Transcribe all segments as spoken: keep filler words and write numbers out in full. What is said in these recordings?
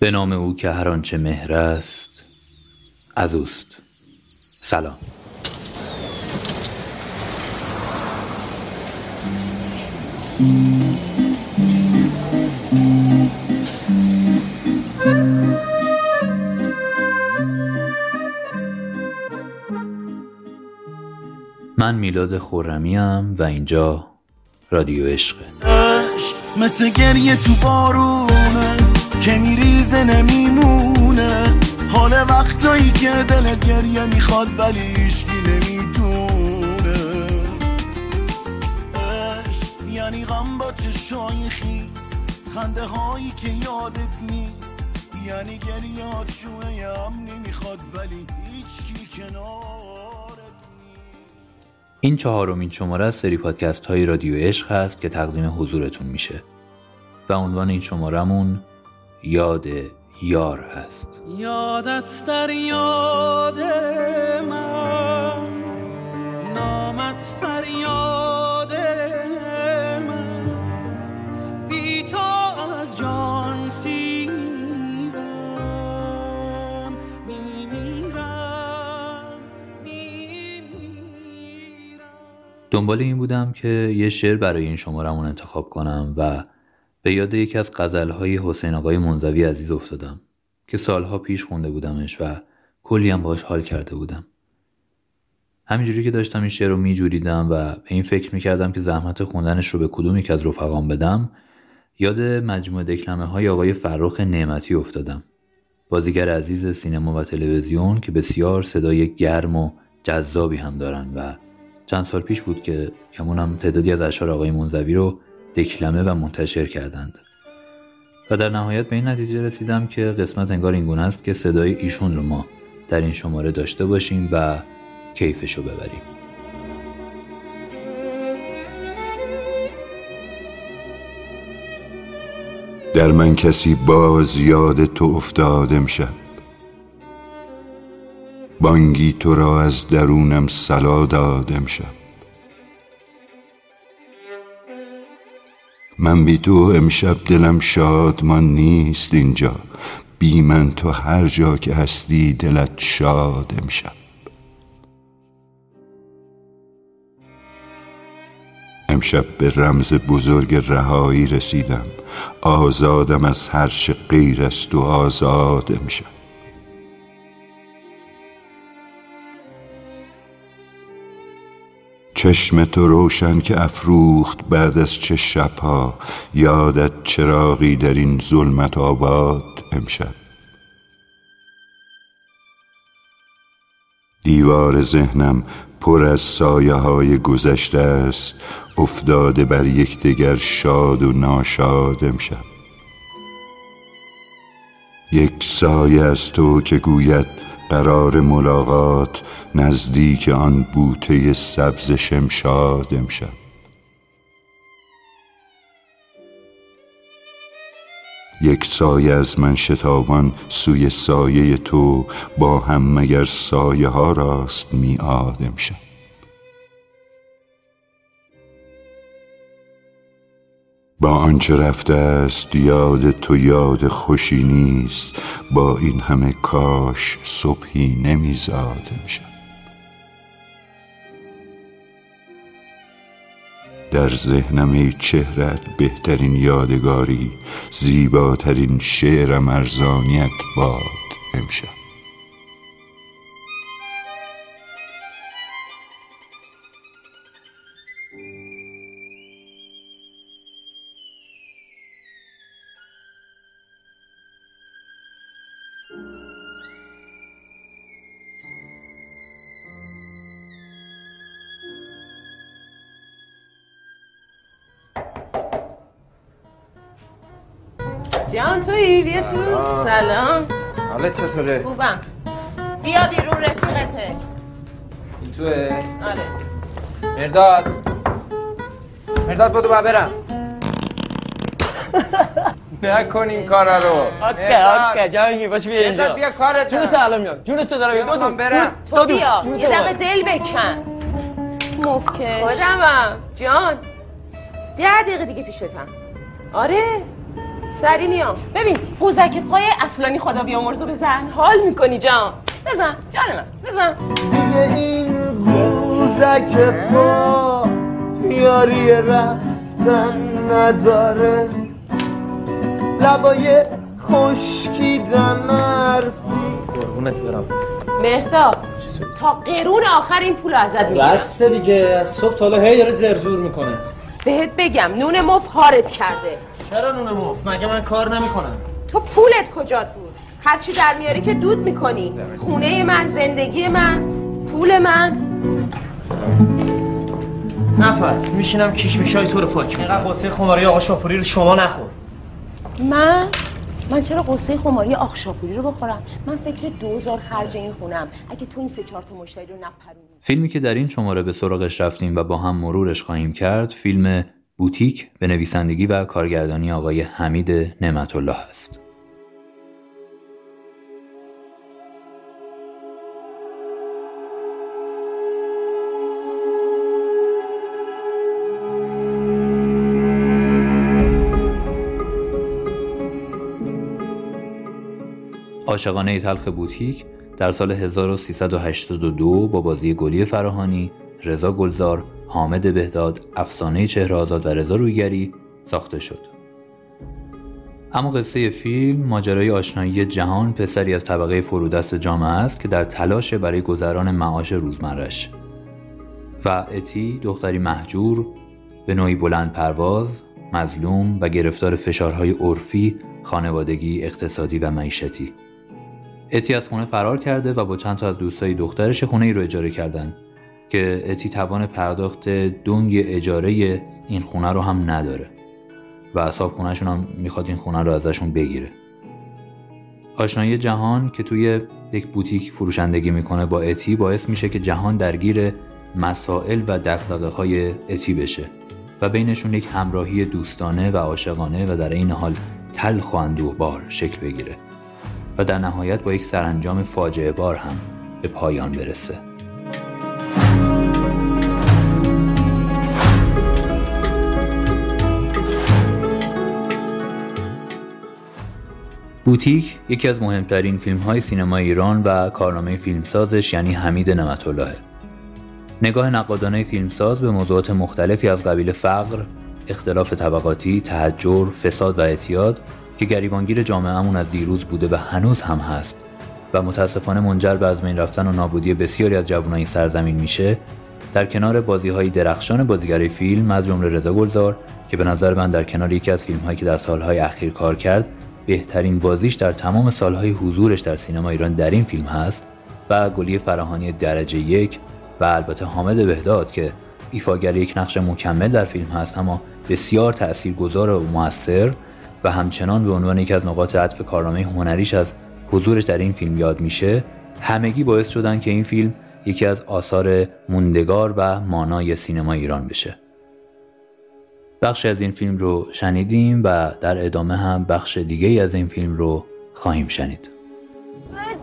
به نام او که هر آنچه مهر است از اوست. سلام. من میلاد خرمی‌ام و اینجا رادیو عشق. عشق مثل گریه تو بارونه که میریزه نمیمونه، حال وقتایی که دل گریه میخواد ولی هیچکی نمیدونه. عشق یعنی غم با چشای خیز، خنده هایی که یادت نیست، یعنی گریه آتشوه امنی میخواد ولی هیچکی کنار. این چهارمین شماره از سری پادکست های رادیو عشق هست که تقدیم حضورتون میشه و عنوان این شمارمون یاد یار هست. یادت در یاد من، نامت فریاد من، بی تو از جان سیرم میمیرم. دنبال این بودم که یه شعر برای این شمارمون انتخاب کنم و به یاد یکی از غزل‌های حسین آقای منزوی عزیز افتادم که سالها پیش خونده بودمش و کلی هم باهاش حال کرده بودم. همینجوری که داشتم این شعر رو میجوریدم و به این فکر میکردم که زحمت خوندنش رو به کدوم یک از رفقام بدم، یاد مجموعه دکلمه‌های آقای فرخ نعمتی افتادم، بازیگر عزیز سینما و تلویزیون که بسیار صدای گرم و جذابی هم دارن و چند سال پیش بود که کمونم تعدادی از اشعار آقای منزوی رو دکلمه و منتشر کردند و در نهایت به این نتیجه رسیدم که قسمت انگار اینگونه است که صدای ایشون رو ما در این شماره داشته باشیم و کیفش رو ببریم. در من کسی باز یاد تو افتاد امشب، بانگی تو را از درونم صلا داد امشب. من بی تو امشب دلم شادمان نیست اینجا، بی من تو هر جا که هستی دلت شاد امشب. امشب به رمز بزرگ رهایی رسیدم، آزادم از هر چه غیر از تو آزاد امشب. چشم تو روشن که افروخت بعد از چه شبها، یادت چراغی در این ظلمت آباد امشب. دیوار ذهنم پر از سایه های گذشته است، افتاده بر یکدیگر شاد و ناشاد امشب. یک سایه از تو که گوید قرار ملاقات، نزدیک آن بوته سبز شمشاد امشب. یک سایه از من شتابان سوی سایه تو، با هم مگر سایه ها راست میعاد امشب. با آنچه رفته است یاد تو یاد خوشی نیست، با این همه کاش صبحی نمیزاد امشب. در ذهنم ای چهرت بهترین یادگاری، زیباترین شعرم ارزانیت باد امشب. جان تویی بیا تو. سلام، حالت چطوره؟ خوبم. بیا بیرون رفیقته. این توه؟ آره. مرداد مرداد بودو با برم. نکن این کارا رو. آکه آکه جانگی باش بیا اینجا. مرداد بیا کارت جونتو الان میام. جونتو دارم بیا بودو برم. تو بیا یه دفعه دل بکن مفکش. خودمم جان ده دقیقه دیگه پیشتم. آره سری میام. ببین قوزک پای اصلانی خدا بیامرزه بزن. حال میکنی جان؟ بزن جان من بزن دیگه این قوزک پا یاری رفتن نداره. لبای خشکیدم عرفی قربونت برم مرتا تا قرون آخر این پول ازت میگیرم. بس دیگه از صبح تا حالا هی داره زرزور میکنه. بهت بگم نون مف هارت کرده. چرا نون مف؟ مگه من کار نمیکنم؟ تو پولت کجات بود؟ هرچی در میاری که دود میکنی. خونه من، زندگی من، پول من. نفس میشینم کشمشای تو رو پاک کنم. اینقدر قصه خماری آقا شاپوری رو شما نخور. من من چرا قصه خماری آقا شاپوری رو بخورم؟ من فکر دوزار خرج این خونم. اگه تو این سه چهار تا مشتری رو نپرونی. فیلمی که در این شماره به سراغش رفتیم و با هم مرورش خواهیم کرد، فیلم بوتیک به نویسندگی و کارگردانی آقای حمید نعمتالله است. عاشقانه تلخ بوتیک در سال هزار و سیصد و هشتاد و دو با بازی گلی فرهانی، رضا گلزار، حامد بهداد، افسانه چهرآزاد و رضا رویگری ساخته شد. اما قصه فیلم ماجرای آشنایی جهان پسری از طبقه فرودست جامعه است که در تلاش برای گذران معاش روزمرش و اتی دختری مهجور به نوعی بلند پرواز، مظلوم و گرفتار فشارهای عرفی، خانوادگی، اقتصادی و معیشتی. اتی از خونه فرار کرده و با چند تا از دوستای دخترش خونه ای رو اجاره کردن که اتی توان پرداخت دنگ اجاره این خونه رو هم نداره و صاحب خونه‌شون هم میخواد این خونه رو ازشون بگیره. آشنایی جهان که توی یک بوتیک فروشندگی میکنه با اتی باعث میشه که جهان درگیر مسائل و دغدغه‌های اتی بشه و بینشون یک همراهی دوستانه و عاشقانه و در این حال تلخ و اندوهبار شکل بگیره و در نهایت با یک سرانجام فاجعه بار هم به پایان برسه. بوتیک یکی از مهمترین فیلم‌های سینما ایران و کارنامه فیلمسازش یعنی حمید نعمت‌الله. نگاه نقادانه فیلمساز به موضوعات مختلفی از قبیل فقر، اختلاف طبقاتی، تحجر، فساد و اعتیاد که گریبانگیر جامعه‌مون از دیروز بوده و هنوز هم هست و متاسفانه منجر به از بین رفتن و نابودی بسیاری از جوانای سرزمین میشه، در کنار بازی‌های درخشان بازیگرای فیلم از جمله رضا گلزار که به نظر من در کنار یکی از فیلم‌هایی که در سال‌های اخیر کار کرد بهترین بازیش در تمام سال‌های حضورش در سینما ایران در این فیلم هست و گلی فرهانی درجه یک و البته حامد بهداد که ایفاگر یک نقش مکمل در فیلم هست اما بسیار تاثیرگذار و مؤثر و همچنان به عنوان یکی از نقاط عطف کارنامه هنریش از حضورش در این فیلم یاد میشه، همگی باعث شدن که این فیلم یکی از آثار موندگار و مانای سینما ایران بشه. بخشی از این فیلم رو شنیدیم و در ادامه هم بخش دیگه‌ای از این فیلم رو خواهیم شنید.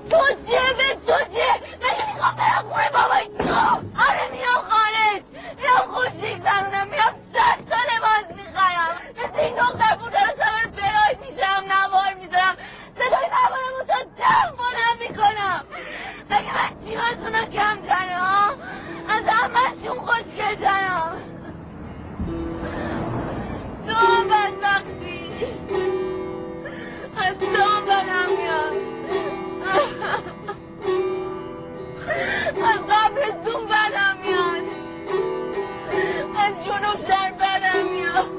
تو چه به تو چه؟ من میخوام برم خونه بابای تو. آره میرم خارج، میرم خوش میگذرونم، میرم صد تا لباس میخرم، مثل این دختر بودارو سوار برای میشم، نوار میذارم، صدای نوارمو تا دم بلند میکنم. مگه من چیم از اونا کمترم؟ از همه‌شون خوشگل‌ترم. تو هم بدبختی، از تو هم بدم میاد. از قبرستون بدم میاد، از جنوب شهر بدم میاد.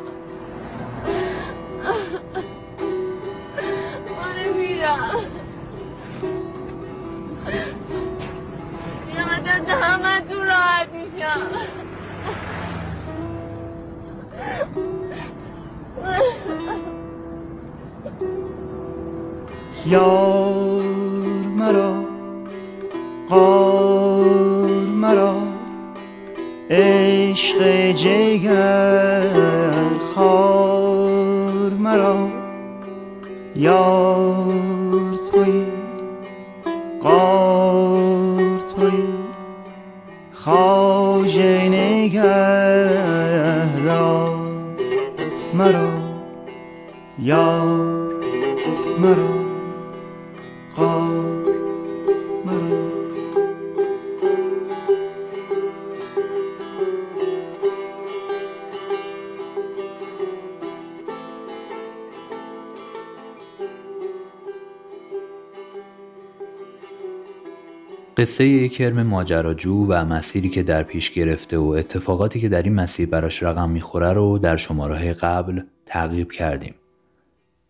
آره میرم میرم از دست همه تو راحت میشم. یار مرا قار مرا عشق جگر خار مرا یار توی قار توی خواجه نگهدار مرا یار مرا قار مرا. قصه یک کرم ماجراجو و مسیری که در پیش گرفته و اتفاقاتی که در این مسیر براش رقم میخوره رو در شماره‌های قبل تعقیب کردیم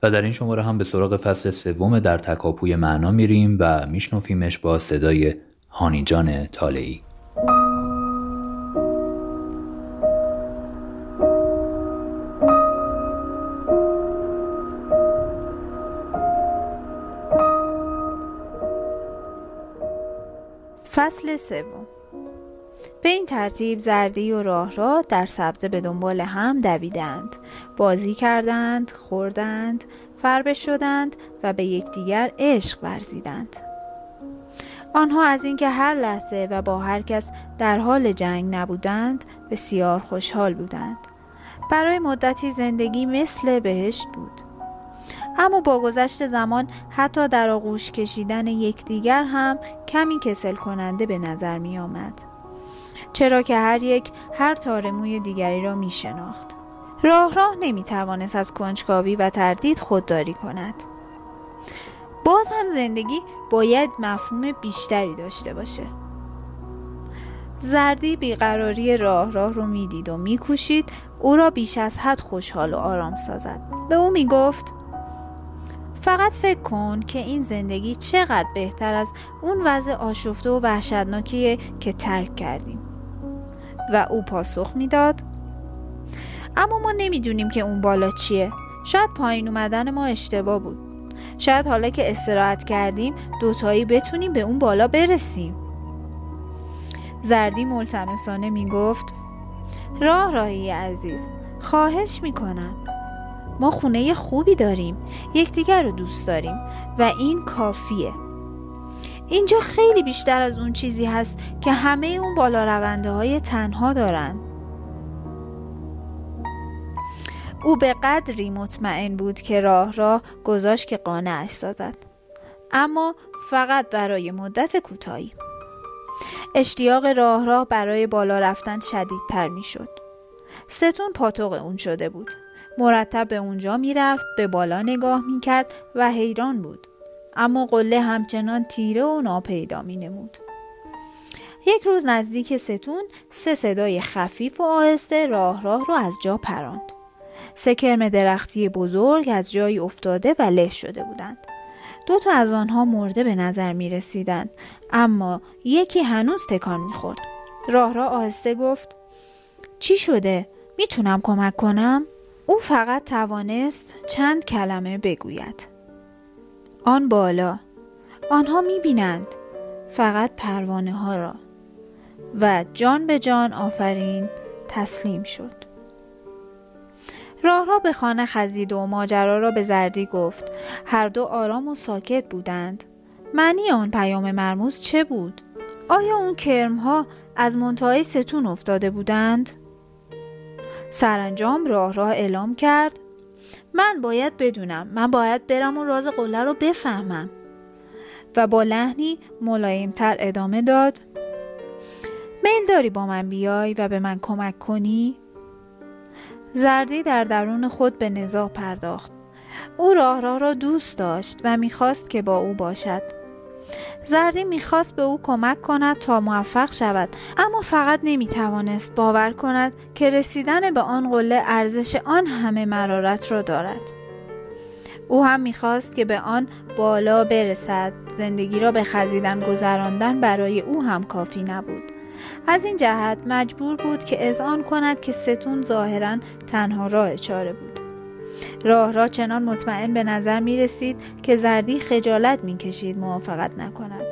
و در این شماره هم به سراغ فصل سوم در تکاپوی معنا میریم و میشنویمش با صدای هانی جان طالعی. فصل سوم. به این ترتیب زردی و راه را در سبزه به دنبال هم دویدند، بازی کردند، خوردند، فربه شدند و به یکدیگر عشق ورزیدند. آنها از اینکه هر لحظه و با هر کس در حال جنگ نبودند بسیار خوشحال بودند. برای مدتی زندگی مثل بهشت بود، اما با گذشت زمان حتی در آغوش کشیدن یکدیگر هم کمی کسل کننده به نظر می آمد، چرا که هر یک هر تار موی دیگری را می شناخت. راه راه نمی توانست از کنجکاوی و تردید خودداری کند. باز هم زندگی باید مفهوم بیشتری داشته باشه. زردی بیقراری راه راه رو می دید و می کوشید او را بیش از حد خوشحال و آرام سازد. به او می گفت فقط فکر کن که این زندگی چقدر بهتر از اون وضع آشفته و وحشتناکیه که ترک کردیم. و او پاسخ میداد اما ما نمیدونیم که اون بالا چیه، شاید پایین اومدن ما اشتباه بود، شاید حالا که استراحت کردیم دوتایی بتونیم به اون بالا برسیم. زردی ملتمسانه میگفت راه راهی عزیز، خواهش میکنم، ما خونه خوبی داریم، یکدیگر رو دوست داریم و این کافیه. اینجا خیلی بیشتر از اون چیزی هست که همه اون بالا رونده های تنها دارن. او به قدری مطمئن بود که راه راه گذاشت که قانعش سازد، اما فقط برای مدت کوتاهی. اشتیاق راه راه برای بالا رفتن شدیدتر می شد. ستون پاتوق اون شده بود. مرتب به اونجا میرفت، به بالا نگاه میکرد و حیران بود، اما قله همچنان تیره و ناپیدا مینمود. یک روز نزدیک ستون سه صدای خفیف و آهسته راه راه رو از جا پراند. سه کرم درختی بزرگ از جایی افتاده و له شده بودند. دو تا از آنها مرده به نظر میرسیدند، اما یکی هنوز تکان میخورد. راه راه آهسته گفت چی شده؟ میتونم کمک کنم؟ او فقط توانست چند کلمه بگوید. آن بالا، آنها میبینند، فقط پروانه ها را. و جان به جان آفرین تسلیم شد. راه را به خانه خزید و ماجرا را به زردی گفت. هر دو آرام و ساکت بودند. معنی آن پیام مرموز چه بود؟ آیا اون کرم ها از منتهای ستون افتاده بودند؟ سرانجام راه راه اعلام کرد من باید بدونم، من باید برم و راز قله رو بفهمم. و با لحنی ملایمتر ادامه داد میل داری با من بیای و به من کمک کنی؟ زردی در درون خود به نزاع پرداخت. او راه راه را دوست داشت و میخواست که با او باشد. زردی میخواست به او کمک کند تا موفق شود، اما فقط نمیتوانست باور کند که رسیدن به آن قله ارزش آن همه مرارت را دارد. او هم میخواست که به آن بالا برسد. زندگی را به خزیدن گذراندن برای او هم کافی نبود. از این جهت مجبور بود که اذعان کند که ستون ظاهراً تنها راه چاره بود. راه را چنان مطمئن به نظر می رسید که زردی خجالت می کشید موافقت نکند.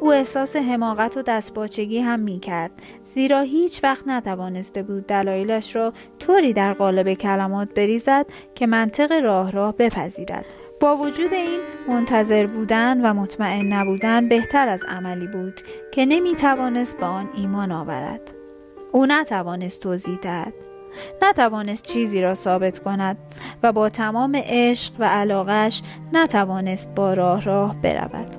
او احساس حماقت و دستپاچگی هم می کرد، زیرا هیچ وقت نتوانسته بود دلایلش را طوری در قالب کلمات بریزد که منطق راه را بپذیرد. با وجود این منتظر بودن و مطمئن نبودن بهتر از عملی بود که نمی توانست به آن ایمان آورد. او نتوانست توضیح دهد. نتوانست چیزی را ثابت کند و با تمام عشق و علاقش نتوانست با راه راه برود.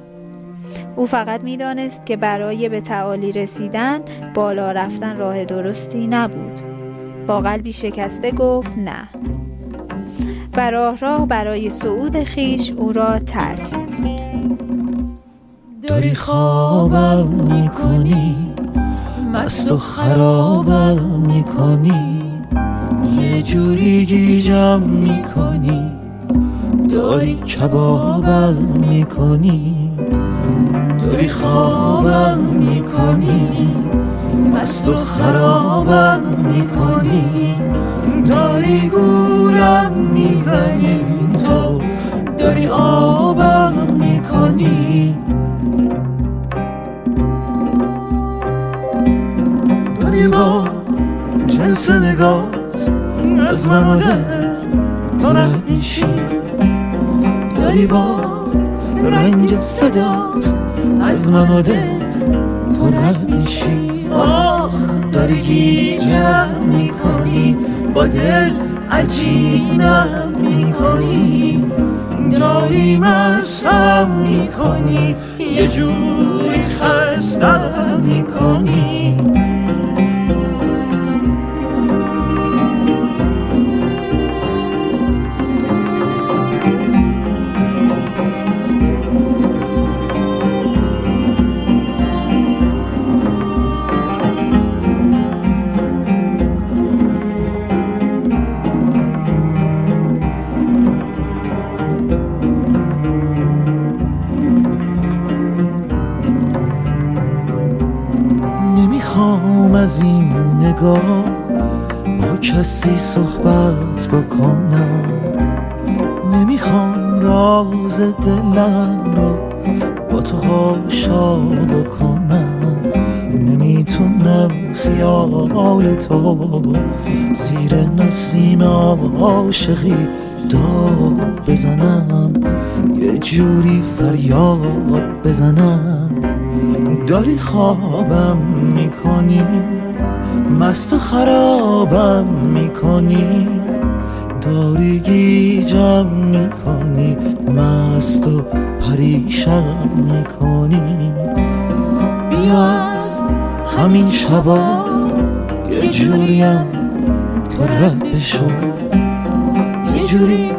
او فقط می دانست که برای به تعالی رسیدن بالا رفتن راه درستی نبود. با قلبی شکسته گفت نه و راه راه برای صعود خیش او را ترک بود. داری خوابم می کنی، مست و خرابم می کنی، یه جوری گیجم می کنی، داری کبابم می کنی. داری خوابم می کنی، مست و خرابم می کنی، داری گولم می زنی، تو داری آبم می کنی. داری با جنس نگات از من آدم تاره میشی، داری با رنگ صدات از من آدم تاره میشی. آخ داری گیجم میکنی، با دل عجینم میکنی، داری مستم میکنی، یه جوری خستم میکنی. از این نگاه با کسی صحبت بکنم، نمیخوام راز دلم رو با تو هاشا بکنم، نمیتونم خیال تو زیر نسیم عاشقی داد بزنم، یه جوری فریاد بزنم. داری خوابم میکنی، مست و خرابم میکنی، داری گیجم میکنی، مست و پریشم میکنی. بیاز همین شبا یه جوریم تو رب بشو، یه جوری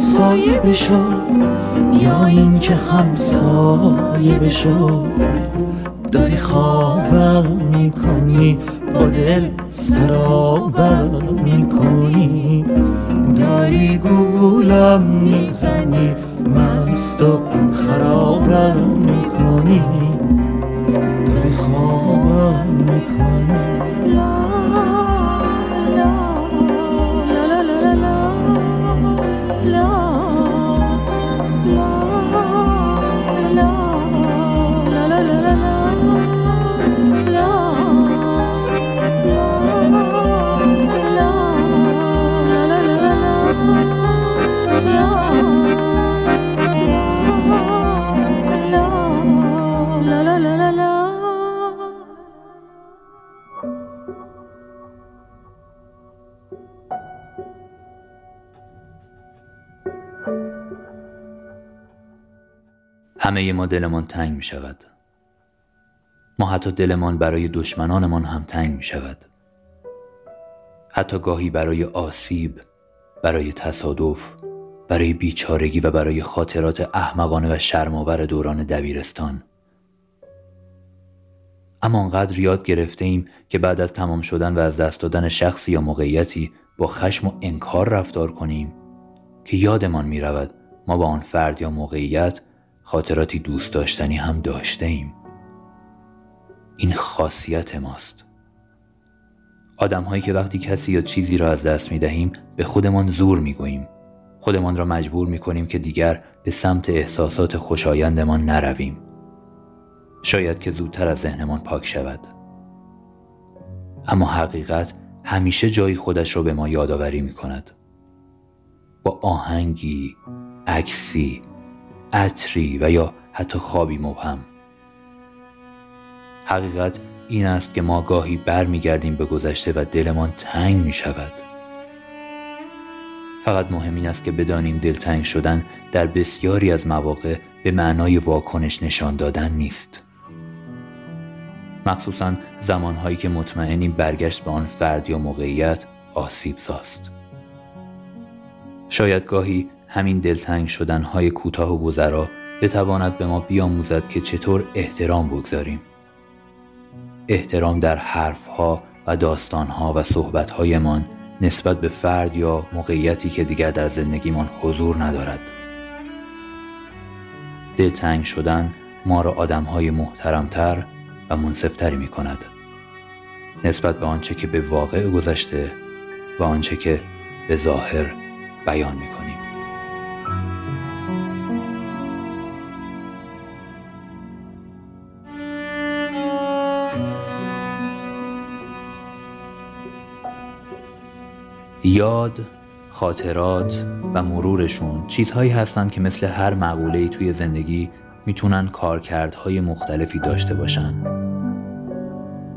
سایه بشو، یا این که همسایه بشو. داری خوابم میکنی، با دل سرابم میکنی، داری گولم میزنی، مست و خرابم میکنی. داری خوابم میکنی. همه ما دلمان تنگ می شود. ما حتی دلمان برای دشمنانمان هم تنگ می شود. حتی گاهی برای آسیب، برای تصادف، برای بیچارگی و برای خاطرات احمقانه و شرم‌آور دوران دبیرستان. اما انقدر یاد گرفته ایم که بعد از تمام شدن و از دست دادن شخصی یا موقعیتی با خشم و انکار رفتار کنیم که یادمان می رود ما با آن فرد یا موقعیت خاطراتی دوست داشتنی هم داشته ایم. این خاصیت ماست. آدم هایی که وقتی کسی یا چیزی را از دست می دهیم به خودمان زور می گوییم. خودمان را مجبور می کنیم که دیگر به سمت احساسات خوشایندمان نرویم. شاید که زودتر از ذهنمان پاک شود. اما حقیقت همیشه جای خودش را به ما یادآوری می کند. با آهنگی، عکسی، عطری و یا حتی خوابی مبهم. حقیقت این است که ما گاهی بر می گردیم به گذشته و دلمان تنگ می شود. فقط مهم این است که بدانیم دلتنگ شدن در بسیاری از مواقع به معنای واکنش نشان دادن نیست. مخصوصاً زمانهایی که مطمئنیم برگشت به آن فرد یا موقعیت آسیب‌زاست. شاید گاهی همین دلتنگ شدن‌های کوتاه و گذرا بتواند به ما بیاموزد که چطور احترام بگذاریم. احترام در حرف‌ها و داستان‌ها و صحبت‌هایمان نسبت به فرد یا موقعیتی که دیگر در زندگیمان حضور ندارد. دلتنگ شدن ما را آدم‌های محترم‌تر و منصف‌تری می‌کند نسبت به آنچه که به واقع گذشته و آنچه که به ظاهر بیان می‌کنیم. یاد، خاطرات و مرورشون چیزهایی هستند که مثل هر مقوله‌ای توی زندگی میتونن کارکردهای مختلفی داشته باشن.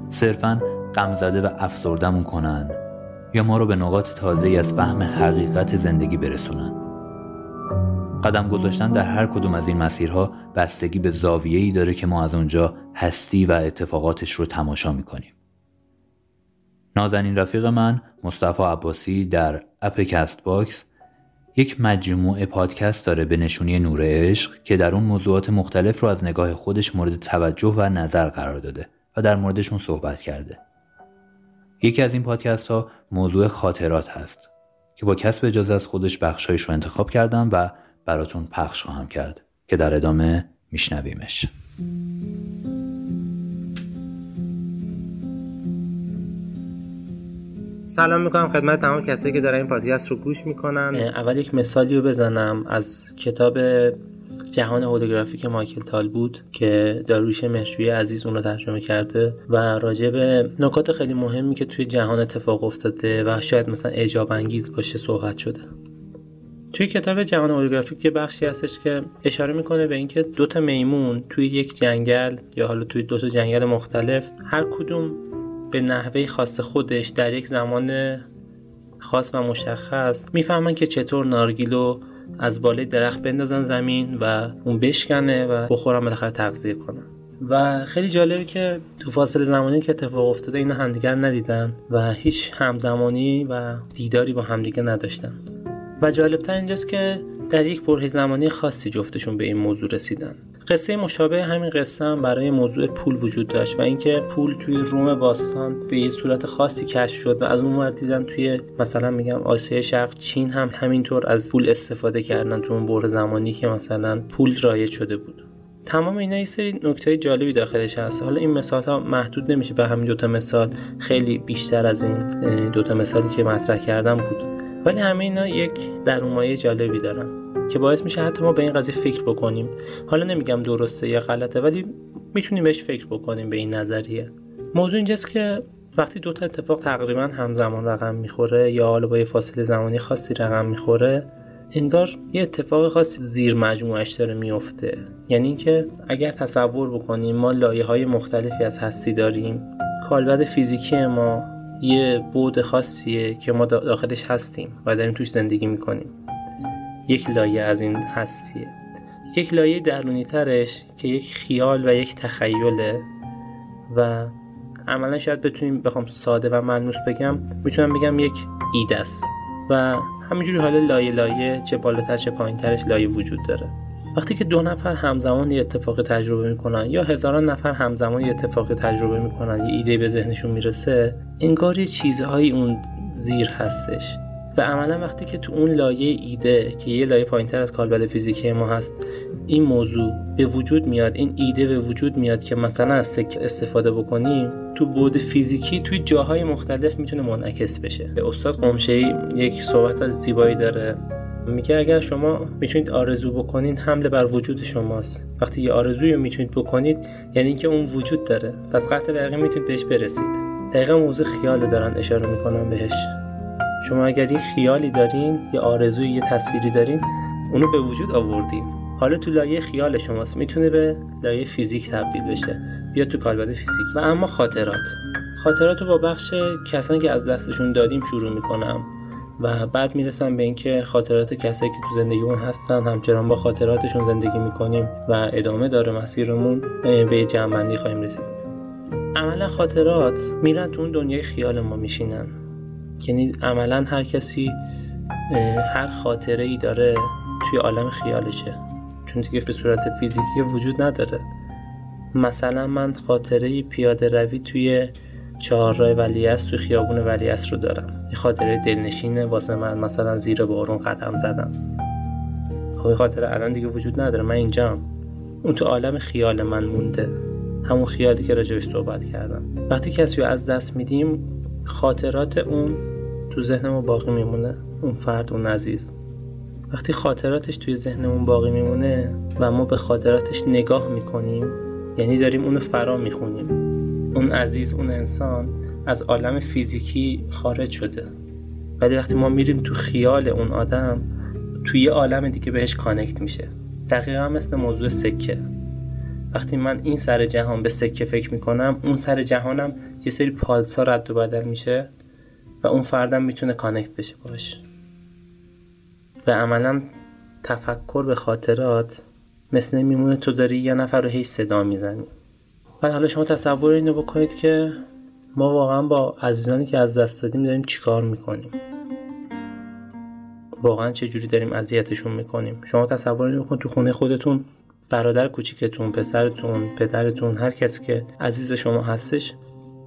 صرفاً غمزده و افسردمون کنن یا ما رو به نقاط تازه‌ای از فهم حقیقت زندگی برسونن. قدم گذاشتن در هر کدوم از این مسیرها بستگی به زاویه‌ای داره که ما از اونجا هستی و اتفاقاتش رو تماشا میکنیم. نازنین رفیق من مصطفی عباسی در اپ کست باکس یک مجموعه پادکست داره به نشونی نور عشق که در اون موضوعات مختلف رو از نگاه خودش مورد توجه و نظر قرار داده و در موردشون صحبت کرده. یکی از این پادکست ها موضوع خاطرات هست که با کسب اجازه از خودش بخشایش رو انتخاب کردم و براتون پخش خواهم کرد که در ادامه میشنویمش. سلام میکنم خدمت تمام کسایی که دارن این پادکست رو گوش میکنن. اول یک مثالی رو بزنم از کتاب جهان هولوگرافیک مایکل تالبوت که داریوش مشروعی عزیز اون رو ترجمه کرده و راجع به نکات خیلی مهمی که توی جهان اتفاق افتاده و شاید مثلا اعجاب انگیز باشه صحبت شده. توی کتاب جهان هولوگرافیک یه بخشی هستش که اشاره میکنه به اینکه دو تا میمون توی یک جنگل یا حالا توی دو تا جنگل مختلف هر کدوم به نحوه خاص خودش در یک زمان خاص و مشخص میفهمن که چطور نارگیلو از بالای درخت بندازن زمین و اون بشکنه و بخورن بالاخره تغذیه کنن. و خیلی جالبه که تو فاصله زمانی که اتفاق افتاده اینا همدیگر ندیدن و هیچ همزمانی و دیداری با همدیگه نداشتن. و جالبتر اینجاست که در یک برهه زمانی خاصی جفتشون به این موضوع رسیدن. قصه مشابه همین قصه هم برای موضوع پول وجود داشت و اینکه پول توی روم باستان به یه صورت خاصی کشف شد و از اون ور دیدن توی مثلا میگم آسیای شرق، چین هم همینطور از پول استفاده کردن تو اون بره زمانی که مثلا پول رایج شده بود. تمام اینا یه سری نکته جالبی داخلش هست. حالا این مثال ها محدود نمیشه به همین دوتا مثال، خیلی بیشتر از این دوتا مثالی که مطرح کردم بود، ولی همه اینا یک درونمایه جالبی دارن که باعث میشه حتی ما به این قضیه فکر بکنیم. حالا نمیگم درسته یا غلطه، ولی میتونیم بهش فکر بکنیم به این نظریه. موضوع اینجاست که وقتی دو تا اتفاق تقریبا همزمان رقم میخوره یا حالا با یه فاصله زمانی خاصی رقم میخوره، انگار یه اتفاق خاصی زیر مجموعش داره میفته. یعنی اینکه اگر تصور بکنیم ما لایه‌های مختلفی از هستی داریم، کالبد فیزیکی ما یه بعد خاصیه که ما داخلش هستیم و داریم توش زندگی میکنیم. یک لایه از این هستیه، یک لایه درونی ترش که یک خیال و یک تخیله و عملا شاید بتونیم بخوام ساده و ملموس بگم، میتونم بگم یک ایده است و همینجوری حالا لایه لایه چه بالاتر چه پایینترش لایه وجود داره. وقتی که دو نفر همزمان یه اتفاق تجربه میکنن یا هزاران نفر همزمان یه اتفاق تجربه میکنن، یه ایده به ذهنشون میرسه، انگار یه چیزهایی اون زیر هستش و عملا وقتی که تو اون لایه ایده که یه لایه پایین‌تر از کالبد فیزیکی ما هست این موضوع به وجود میاد، این ایده به وجود میاد که مثلا از سکه استفاده بکنیم، تو بعد فیزیکی توی جاهای مختلف میتونه منعکس بشه. استاد قمشه‌ای یک صحبت زیبایی داره، میگه اگر شما میتونید آرزو بکنید حمله بر وجود شماست. وقتی یه آرزویی میتونید بکنید یعنی اینکه اون وجود داره، پس قطع بقیه میتونید بهش برسید. دقیقاً موضوع خیال دارن اشاره میکنن بهش. شما اگر یک خیالی دارین، یه آرزوی، یه تصویری دارین، اونو به وجود آوردین، حالا تو لایه خیال شماست، میتونه به لایه فیزیک تبدیل بشه بیاد تو کالبد فیزیک. و اما خاطرات خاطرات رو با بخش کسانی که از دستشون دادیم شروع میکنم و بعد میرسم به اینکه خاطرات کسایی که تو زندگیمون هستن همچنان با خاطراتشون زندگی میکنیم و ادامه داره مسیرمون، به جمع‌بندی خواهیم رسید. عملا خاطرات میرن تو اون دنیای خیال ما میشینن، یعنی عملا هر کسی هر خاطره‌ای داره توی عالم خیالشه، چون دیگه به صورت فیزیکی وجود نداره. مثلا من خاطره پیاده روی توی چهارراه ولیعصر، توی خیابون ولیعصر رو دارم. این خاطره دلنشینه واسه من، مثلا زیر بارون قدم زدم. خب این خاطره الان دیگه وجود نداره، من اینجام، اون تو عالم خیال من مونده، همون خیالی که راجعش صحبت کردم. وقتی کسی رو از دست میدیم، خاطرات اون تو ذهن ما باقی میمونه، اون فرد، اون عزیز. وقتی خاطراتش توی ذهنمون باقی میمونه و ما به خاطراتش نگاه میکنیم، یعنی داریم اونو فرا میخونیم. اون عزیز، اون انسان از عالم فیزیکی خارج شده، ولی وقتی ما میریم تو خیال اون آدم، توی یه عالم دیگه بهش کانکت میشه. دقیقا مثل موضوع سکه، وقتی من این سر جهان به سکه فکر میکنم، اون سر جهانم یه سری پالسا رد و بدل میشه و اون فردم میتونه کانکت بشه باش. و عملا تفکر به خاطرات مثل میمونه تو داری یه نفر رو هی صدا میزنی. بعد حالا شما تصور اینو بکنید که ما واقعا با عزیزانی که از دست دادیم داریم چیکار میکنیم، واقعا چه جوری داریم اذیتشون میکنیم. شما تصور اینو بکنید تو خونه خودتون، برادر کوچیکتون، پسرتون، پدرتون، هر کسی که عزیز شما هستش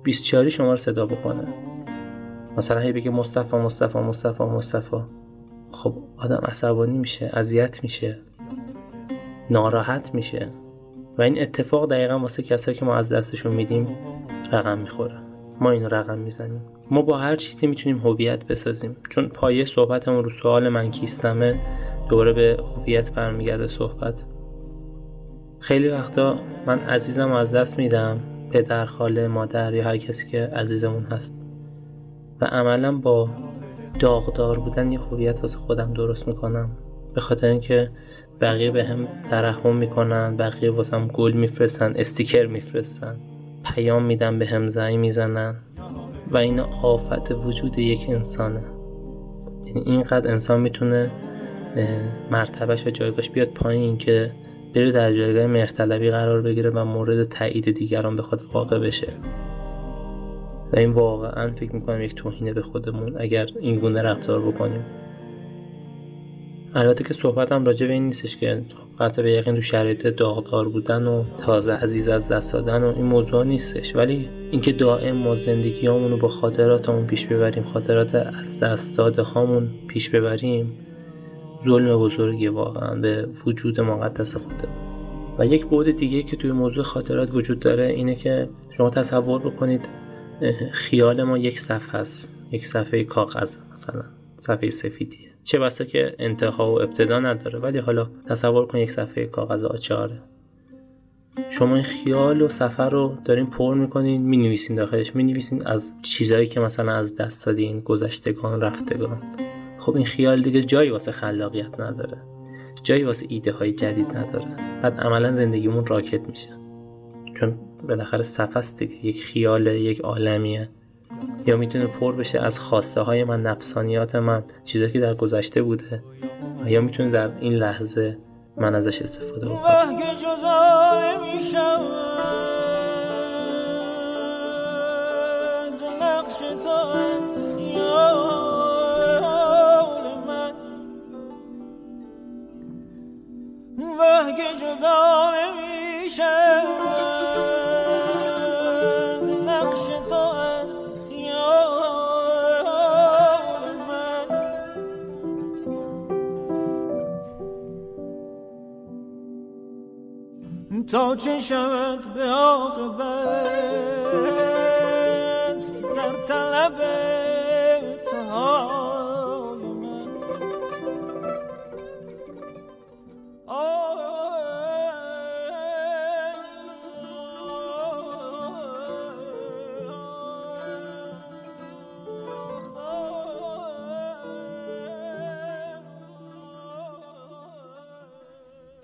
بیست و چهار شما رو صدا بکنه، مثلا هی بگه مصطفی مصطفی مصطفی مصطفی. خب آدم عصبانی میشه، اذیت میشه، ناراحت میشه و این اتفاق دقیقا واسه کسایی که ما از دستشون میدیم رقم میخوره. ما اینو رقم میزنیم. ما با هر چیزی میتونیم هویت بسازیم، چون پایه صحبتمون رو سوال من کیستمه، دوباره به هویت برمیگرده صحبت. خیلی وقتا من عزیزم از دست میدم، پدر، خاله، مادر یا هر کسی که عزیزمون هست، و عملا با داغدار بودن یه هویت واسه خودم درست میکنم، به خاطر اینکه بقیه به هم ترحم میکنن، بقیه واسم گل میفرستن، استیکر میفرستن، پیام میدن، به هم زنگ میزنن و این آفت وجود یک انسانه. یعنی اینقدر انسان میتونه مرتبهش و جایگاهش بیاد پایین که بره در جایگاه مرتلبی قرار بگیره و مورد تایید دیگران بخواد واقع بشه. و این واقعا فکر میکنم یک توهینه به خودمون اگر این گونه رفتار بکنیم. البته که صحبتم راجع به این نیستش که قطع به یقین تو شرایط داغدار بودن و تازه عزیز از دست دادن و این موضوع نیستش، ولی اینکه دائم ما زندگیامون رو با خاطراتمون پیش ببریم، خاطرات از دست داده هامون پیش ببریم، ظلم بزرگی واقعا به وجود مقدس خوده. و یک بعد دیگه که توی موضوع خاطرات وجود داره اینه که شما تصور بکنید خیال ما یک صفحه است، یک صفحه کاغذ، مثلا صفحه سفیدیه، چه بسا که انتها و ابتدا نداره، ولی حالا تصور کن یک صفحه کاغذ آ چهار. شما این خیال و صفحه رو دارین پر میکنین، مینویسین داخلش، مینویسین از چیزایی که مثلا از دست دادین، گذشتگان، رفتگان. خب این خیال دیگه جایی واسه خلاقیت نداره، جایی واسه ایده های جدید نداره. بعد عملا زندگیمون راکت میشه، چون بالاخره صفحه است دیگه، یک خیاله، یک عالمیه. یا میتونه پر بشه از خواسته های من، نفسانیات من، چیزایی که در گذشته بوده، یا میتونه در این لحظه من ازش استفاده بکنم. تا چه شود به عاقبت در طلب تحال من.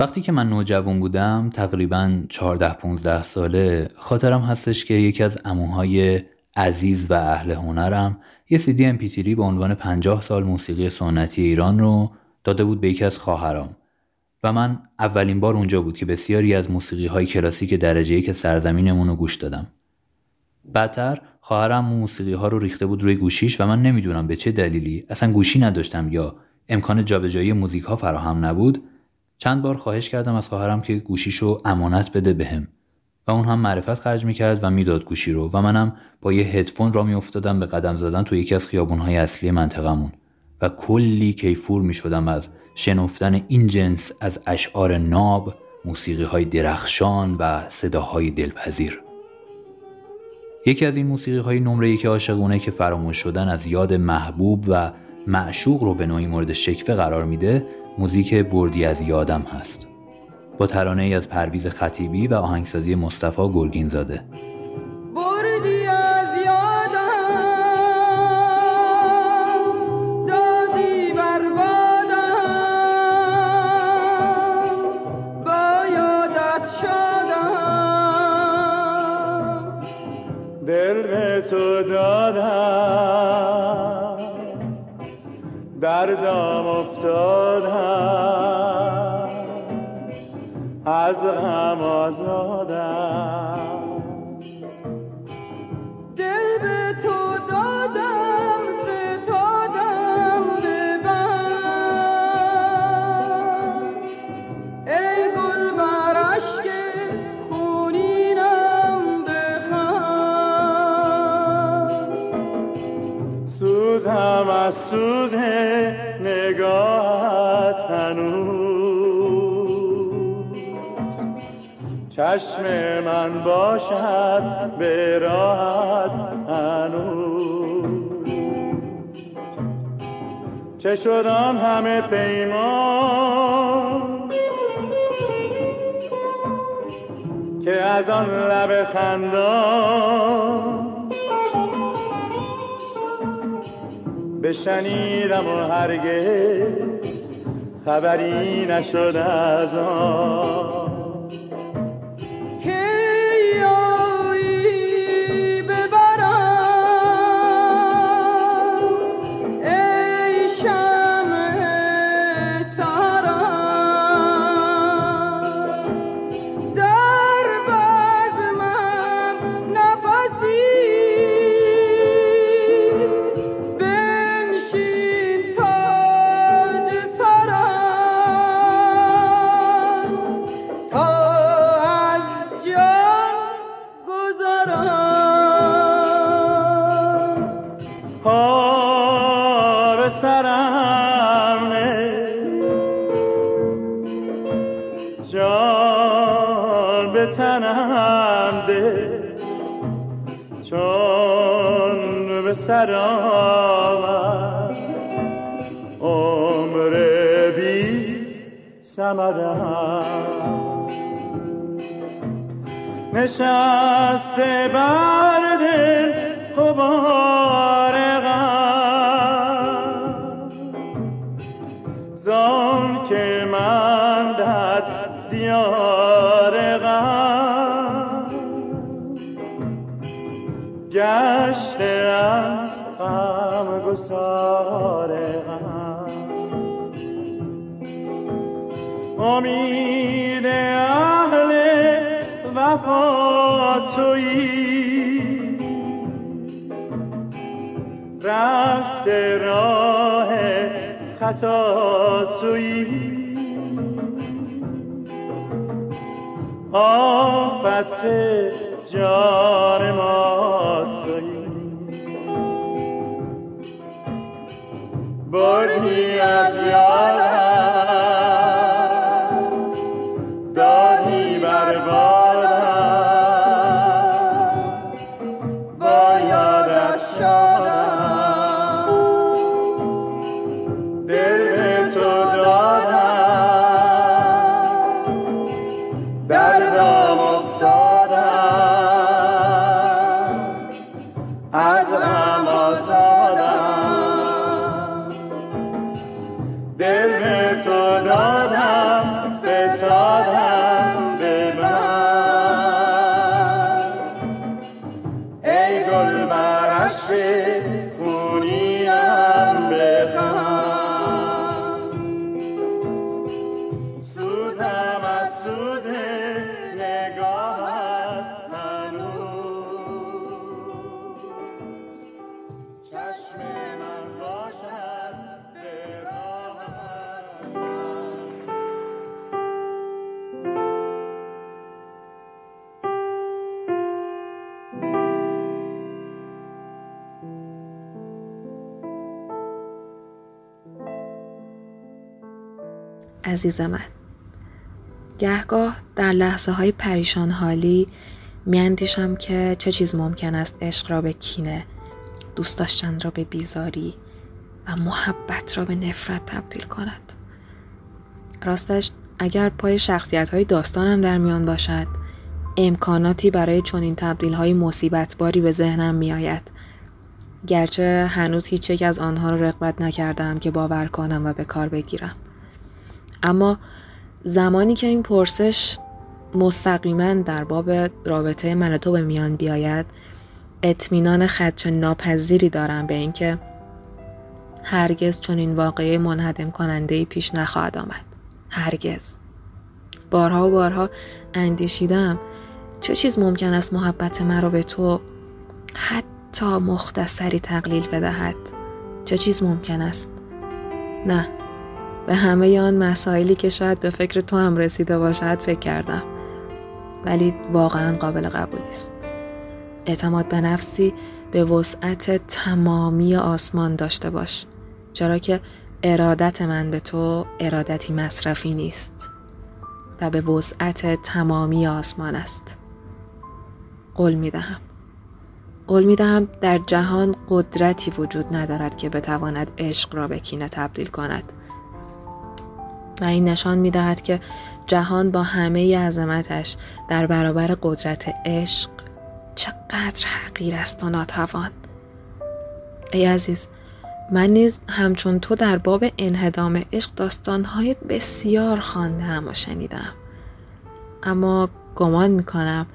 وقتی که من نوجوان بودم، تقریباً چهارده پانزده ساله، خاطرم هستش که یکی از عموهای عزیز و اهل هنرم یه سیدی ام پی تری به عنوان پنجاه سال موسیقی سنتی ایران رو داده بود به یکی از خواهرام و من اولین بار اونجا بود که بسیاری از موسیقی‌های کلاسیک درجه یک سرزمینمون رو گوش دادم. بعدتر خواهرم موسیقی‌ها رو ریخته بود روی گوشیش و من نمیدونم به چه دلیلی، اصلا گوشی نداشتم یا امکان جابجایی موزیک‌ها فراهم نبود، چند بار خواهش کردم از خواهرم که گوشیشو امانت بده بهم و اون هم معرفت خرج میکرد و میداد گوشی رو و منم با یه هدفون را میافتادم به قدم زدن تو یکی از خیابون‌های اصلی منطقمون و کلی کیفور میشدم از شنفتن این جنس از اشعار ناب، موسیقی‌های درخشان و صداهای دلپذیر. یکی از این موسیقی‌های نمره یک عاشقونه که فراموش شدن از یاد محبوب و معشوق رو به نوعی مورد شکوه قرار میده، موزیک بردی از یادم هست با ترانه‌ای از پرویز خطیبی و آهنگسازی مصطفی گورگین زاده. دردم افتادم از غم آزادم، دل به تو دادم فتادم به بر، ای گل بر اشک خونینم بخند، سوزم از سوز نگاهت هنوز، چشم من باشد به راهت هنوز، چه شد آن همه پیمان که از آن لب خندان بشنیدم و هرگز خبری نشد از آن، که یایی ببرم ای شمع سهرم، در بزمم نفسی سرام عمر بی ثمرم، نشسته بر دل غبار غم، زان که من در دیار غم گشتم گسار غم، امید اهل وفا تویی، رفته راه خطا تویی، آفت جان ما تویی، بردی از یادم دادی بر بادم، با یادت شدم دل به تو دادم، دردم افتادم از غم آزادم. There عزیز من، گهگاه در لحظه های پریشان حالی می اندیشم که چه چیز ممکن است عشق را به کینه، دوست داشتن را به بیزاری و محبت را به نفرت تبدیل کند. راستش اگر پای شخصیت های داستانم در میان باشد، امکاناتی برای چنین تبدیل های مصیبت باری به ذهنم می آید، گرچه هنوز هیچ یک از آنها را رغبت نکردم که باور کنم و به کار بگیرم. اما زمانی که این پرسش مستقیما در باب رابطه من و تو به میان بیاید، اطمینان خدشه ناپذیری دارم به اینکه هرگز چنین واقعه منهدم کننده‌ای پیش نخواهد آمد. هرگز. بارها و بارها اندیشیدم چه چیز ممکن است محبت من را به تو حتی مختصری تقلیل بدهد. چه چیز ممکن است؟ نه، به همه آن مسائلی که شاید به فکر تو هم رسیده باشد فکر کردم، ولی واقعا قابل قبول است. اعتماد به نفسی به وسعت تمامی آسمان داشته باش، چرا که ارادت من به تو ارادتی مصرفی نیست و به وسعت تمامی آسمان است. قول می دهم قول می دهم در جهان قدرتی وجود ندارد که بتواند عشق را به کینه تبدیل کند، و این نشان می دهد که جهان با همه ی عظمتش در برابر قدرت عشق چقدر حقیر است و ناتوان. ای عزیز، من نیز همچون تو در باب انهدام عشق داستانهای بسیار خواندم و شنیدم، اما گمان می کنم،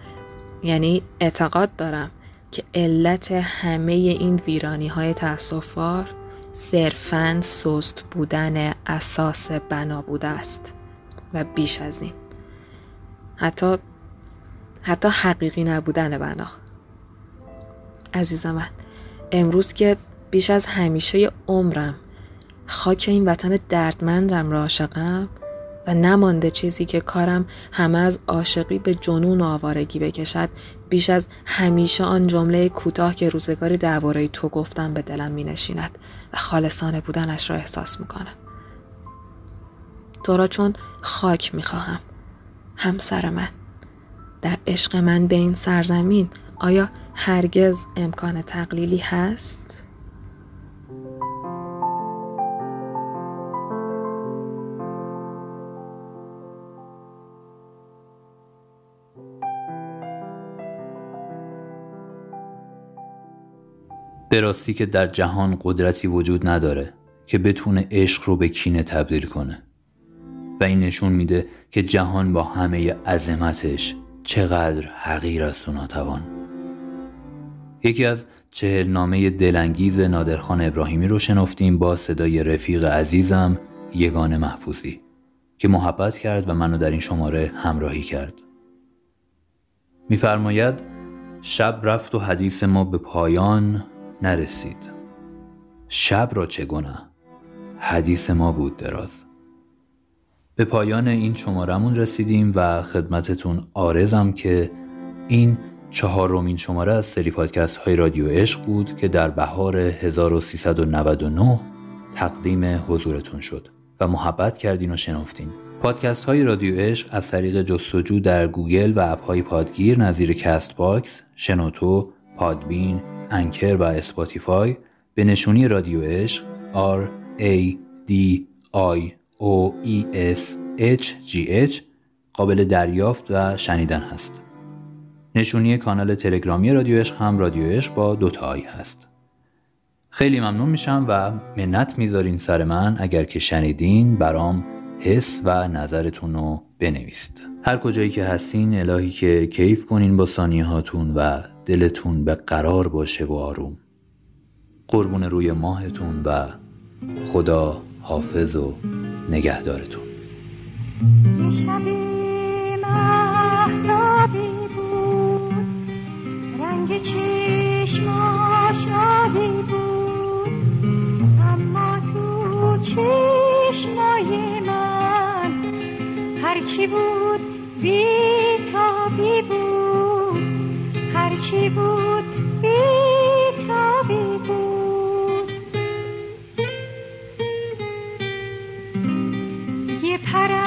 یعنی اعتقاد دارم که علت همه این ویرانی های تأسف‌بار صرفاً سست بودن اساس بنا بوده است و بیش از این، حتی حتی حقیقی نبودن بنا. عزیز من، امروز که بیش از همیشه عمرم خاک این وطن دردمندم را عاشقم و نمانده چیزی که کارم همه از عاشقی به جنون و آوارگی بکشد، بیش از همیشه آن جمله کوتاه که روزگاری درباره تو گفتم به دلم می نشیند و خالصانه بودنش را احساس می کنم. تو را چون خاک می خواهم، همسر من. در عشق من به این سرزمین آیا هرگز امکان تقلیلی هست؟ به راستی که در جهان قدرتی وجود نداره که بتونه عشق رو به کینه تبدیل کنه، و این نشون میده که جهان با همه عظمتش چقدر حقیر است و ناتوان. یکی از چهل نامه دلانگیز نادرخان ابراهیمی رو شنفتیم با صدای رفیق عزیزم یگان محفوظی که محبت کرد و منو در این شماره همراهی کرد. میفرماید شب رفت و حدیث ما به پایان نرسید. شب را چگونه؟ حدیث ما بود دراز. به پایان این شمارمون رسیدیم و خدمتتون عارضم که این چهارمین شماره از سری پادکست های رادیو عشق بود که در بهار هزار و سیصد و نود و نه تقدیم حضورتون شد و محبت کردین و شنفتین. پادکست های رادیو عشق از طریق جستجو در گوگل و اپ های پادگیر نظیر کست باکس، شنوتو، پادبین، انکر و اسپاتیفای به نشونی رادیو عشق آر ای دی آی او ای اس اچ جی اچ قابل دریافت و شنیدن هست. نشونی کانال تلگرامی رادیو عشق هم رادیو عشق با دو تا آی هست. خیلی ممنون میشم و منت میذارین سر من اگر که شنیدین برام حس و نظرتون رو بنویسید. هر کجایی که هستین، الهی که کیف کنین با ثانیه هاتون و دلتون به قرار باشه و آروم. قربون روی ماهتون و خدا حافظ و نگهدارتون. شبی محتابی بود، رنگ چشما شادی بود، اما تو چشمای من هرچی بود بی تابی بود، هرچی بود بی تابی بود. Para